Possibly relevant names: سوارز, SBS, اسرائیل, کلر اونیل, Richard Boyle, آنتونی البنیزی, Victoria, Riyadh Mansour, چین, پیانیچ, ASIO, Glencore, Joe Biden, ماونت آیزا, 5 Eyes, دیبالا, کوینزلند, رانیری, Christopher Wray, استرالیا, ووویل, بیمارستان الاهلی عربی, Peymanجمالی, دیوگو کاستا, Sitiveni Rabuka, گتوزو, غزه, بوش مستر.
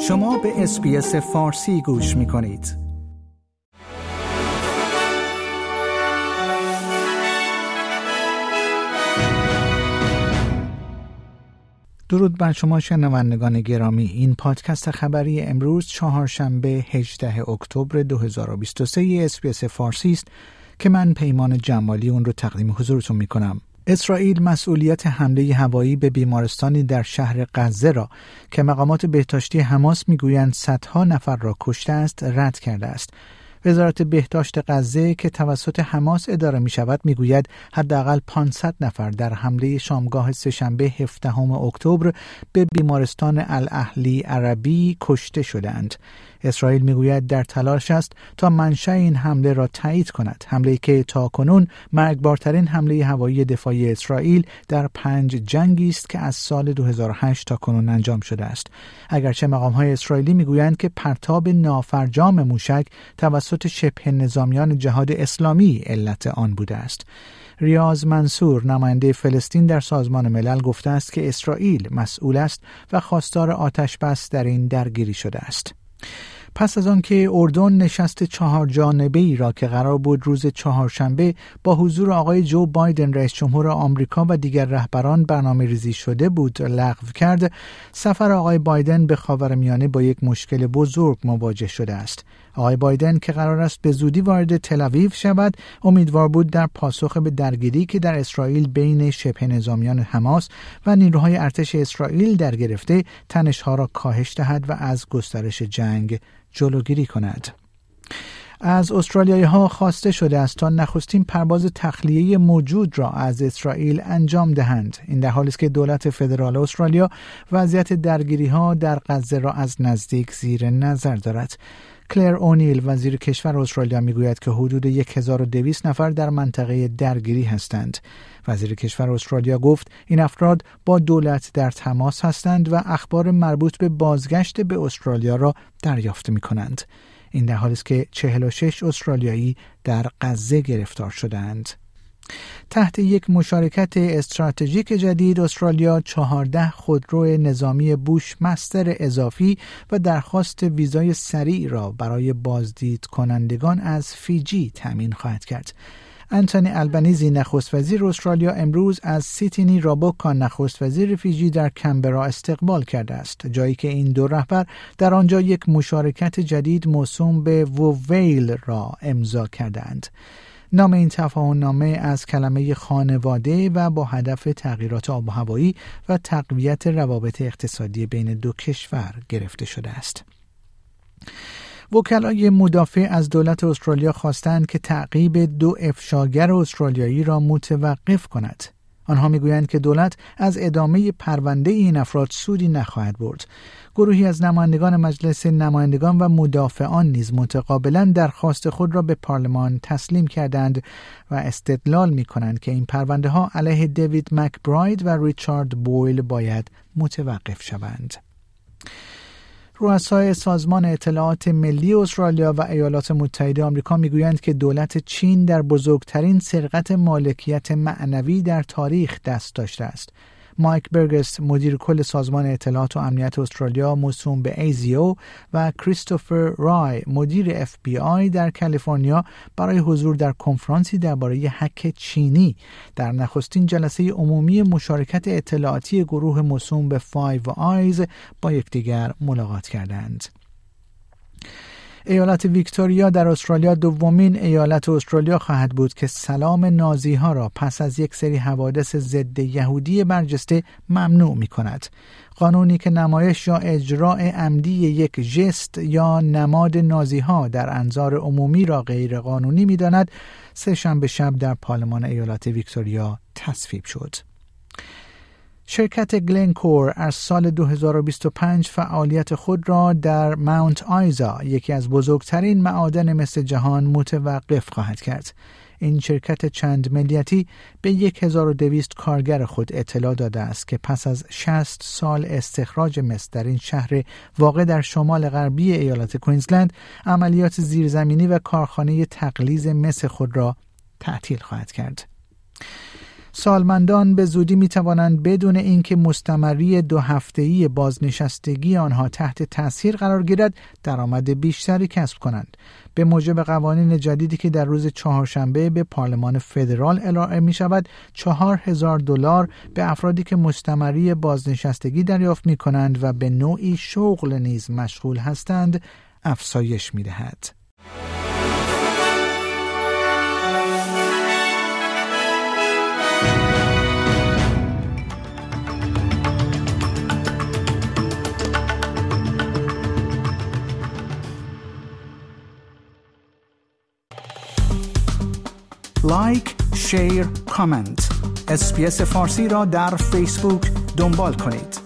شما به SBS فارسی گوش می‌کنید. درود بر شما شنوندگان گرامی، این پادکست خبری امروز چهارشنبه 18 اکتبر 2023 اس‌بی‌اس فارسی است که من پیمان جمالی اون رو تقدیم حضورتون می‌کنم. اسرائیل مسئولیت حمله هوایی به بیمارستانی در شهر غزه را که مقامات بهداشتی حماس می‌گویند صدها نفر را کشته است رد کرده است. وزارت بهداشت غزه که توسط حماس اداره می‌شود می‌گوید حداقل 500 نفر در حمله شامگاه سه‌شنبه 17 اکتبر به بیمارستان الاهلی عربی کشته شدند. اسرائیل می‌گوید در تلاش است تا منشأ این حمله را تایید کند. حمله‌ای که تاکنون مرگبارترین حمله هوایی دفاعی اسرائیل در 5 جنگی است که از سال 2008 تاکنون انجام شده است. اگرچه مقام‌های اسرائیلی می‌گویند که پرتاب نافرجام موشک توسط شبه نظامیان جهاد اسلامی علت آن بوده است. ریاض منصور نماینده فلسطین در سازمان ملل گفته است که اسرائیل مسئول است و خواستار آتش‌بس در این درگیری شده است. پس از آن که اردن نشست 4 جانبه‌ای را که قرار بود روز چهارشنبه با حضور آقای جو بایدن رئیس جمهور آمریکا و دیگر رهبران برنامه‌ریزی شده بود لغو کرد، سفر آقای بایدن به خاورمیانه با یک مشکل بزرگ مواجه شده است. آقای بایدن که قرار است به زودی وارد تل اویو شود، امیدوار بود در پاسخ به درگیری که در اسرائیل بین شبه نظامیان حماس و نیروهای ارتش اسرائیل در گرفته تنش‌ها را کاهش دهد و از گسترش جنگ جلوگیری کند. از استرالیایی‌ها خواسته شده است تا نخستین پرواز تخلیه موجود را از اسرائیل انجام دهند. این در حالی است که دولت فدرال استرالیا وضعیت درگیری‌ها در غزه را از نزدیک زیر نظر دارد. کلر اونیل وزیر کشور استرالیا میگوید که حدود 1200 نفر در منطقه درگیری هستند. وزیر کشور استرالیا گفت این افراد با دولت در تماس هستند و اخبار مربوط به بازگشت به استرالیا را دریافت می‌کنند. این در حالی است که 46 استرالیایی در غزه گرفتار شدند. تحت یک مشارکت استراتژیک جدید، استرالیا 14 خودرو نظامی بوش مستر اضافی و درخواست ویزای سریع را برای بازدید کنندگان از فیجی تامین خواهد کرد. آنتونی البنیزی نخست وزیر استرالیا امروز از سیتینی رابوکا نخست وزیر فیجی در کمبرا استقبال کرده است، جایی که این دو رهبر در آنجا یک مشارکت جدید موسوم به ووویل را امضا کردند. نام این تفاهمنامه از کلمه خانواده و با هدف تغییرات آب و هوایی و تقویت روابط اقتصادی بین دو کشور گرفته شده است. وکلای مدافع از دولت استرالیا خواستند که تعقیب 2 افشاگر استرالیایی را متوقف کند. آنها میگویند که دولت از ادامه پرونده این افراد سودی نخواهد برد. گروهی از نمایندگان مجلس نمایندگان و مدافعان نیز متقابلا درخواست خود را به پارلمان تسلیم کردند و استدلال می‌کنند که این پرونده ها علیه دیوید مکبراید و ریچارد بویل باید متوقف شوند. رؤسای سازمان اطلاعات ملی استرالیا و ایالات متحده آمریکا میگویند که دولت چین در بزرگترین سرقت مالکیت معنوی در تاریخ دست داشته است. مایک برگس مدیر کل سازمان اطلاعات و امنیت استرالیا موسوم به ASIO و کریستوفر رای مدیر FBI در کالیفرنیا برای حضور در کنفرانسی درباره هک چینی در نخستین جلسه عمومی مشارکت اطلاعاتی گروه موسوم به 5 Eyes با یکدیگر ملاقات کردند. ایالت ویکتوریا در استرالیا دومین ایالت استرالیا خواهد بود که سلام نازی ها را پس از یک سری حوادث ضد یهودی برجسته ممنوع می کند. قانونی که نمایش یا اجراء عمدی یک ژست یا نماد نازی ها در انظار عمومی را غیر قانونی می داند، سه‌شنبه شب در پارلمان ایالت ویکتوریا تصویب شد. شرکت گلنکور از سال 2025 فعالیت خود را در ماونت آیزا، یکی از بزرگترین معادن مس جهان، متوقف خواهد کرد. این شرکت چند ملیتی به 1200 کارگر خود اطلاع داده است که پس از 60 سال استخراج مس در این شهر واقع در شمال غربی ایالت کوینزلند، عملیات زیرزمینی و کارخانه تقلیز مس خود را تعطیل خواهد کرد. سالمندان به زودی می توانند بدون اینکه مستمری 2 هفته‌ای بازنشستگی آنها تحت تاثیر قرار گیرد درآمد بیشتری کسب کنند. به موجب قوانین جدیدی که در روز چهارشنبه به پارلمان فدرال ارائه می شود، $4,000 به افرادی که مستمری بازنشستگی دریافت می کنند و به نوعی شغل نیز مشغول هستند افزایش می دهد. لایک، شیر، کامنت. SBS فارسی را در فیسبوک دنبال کنید.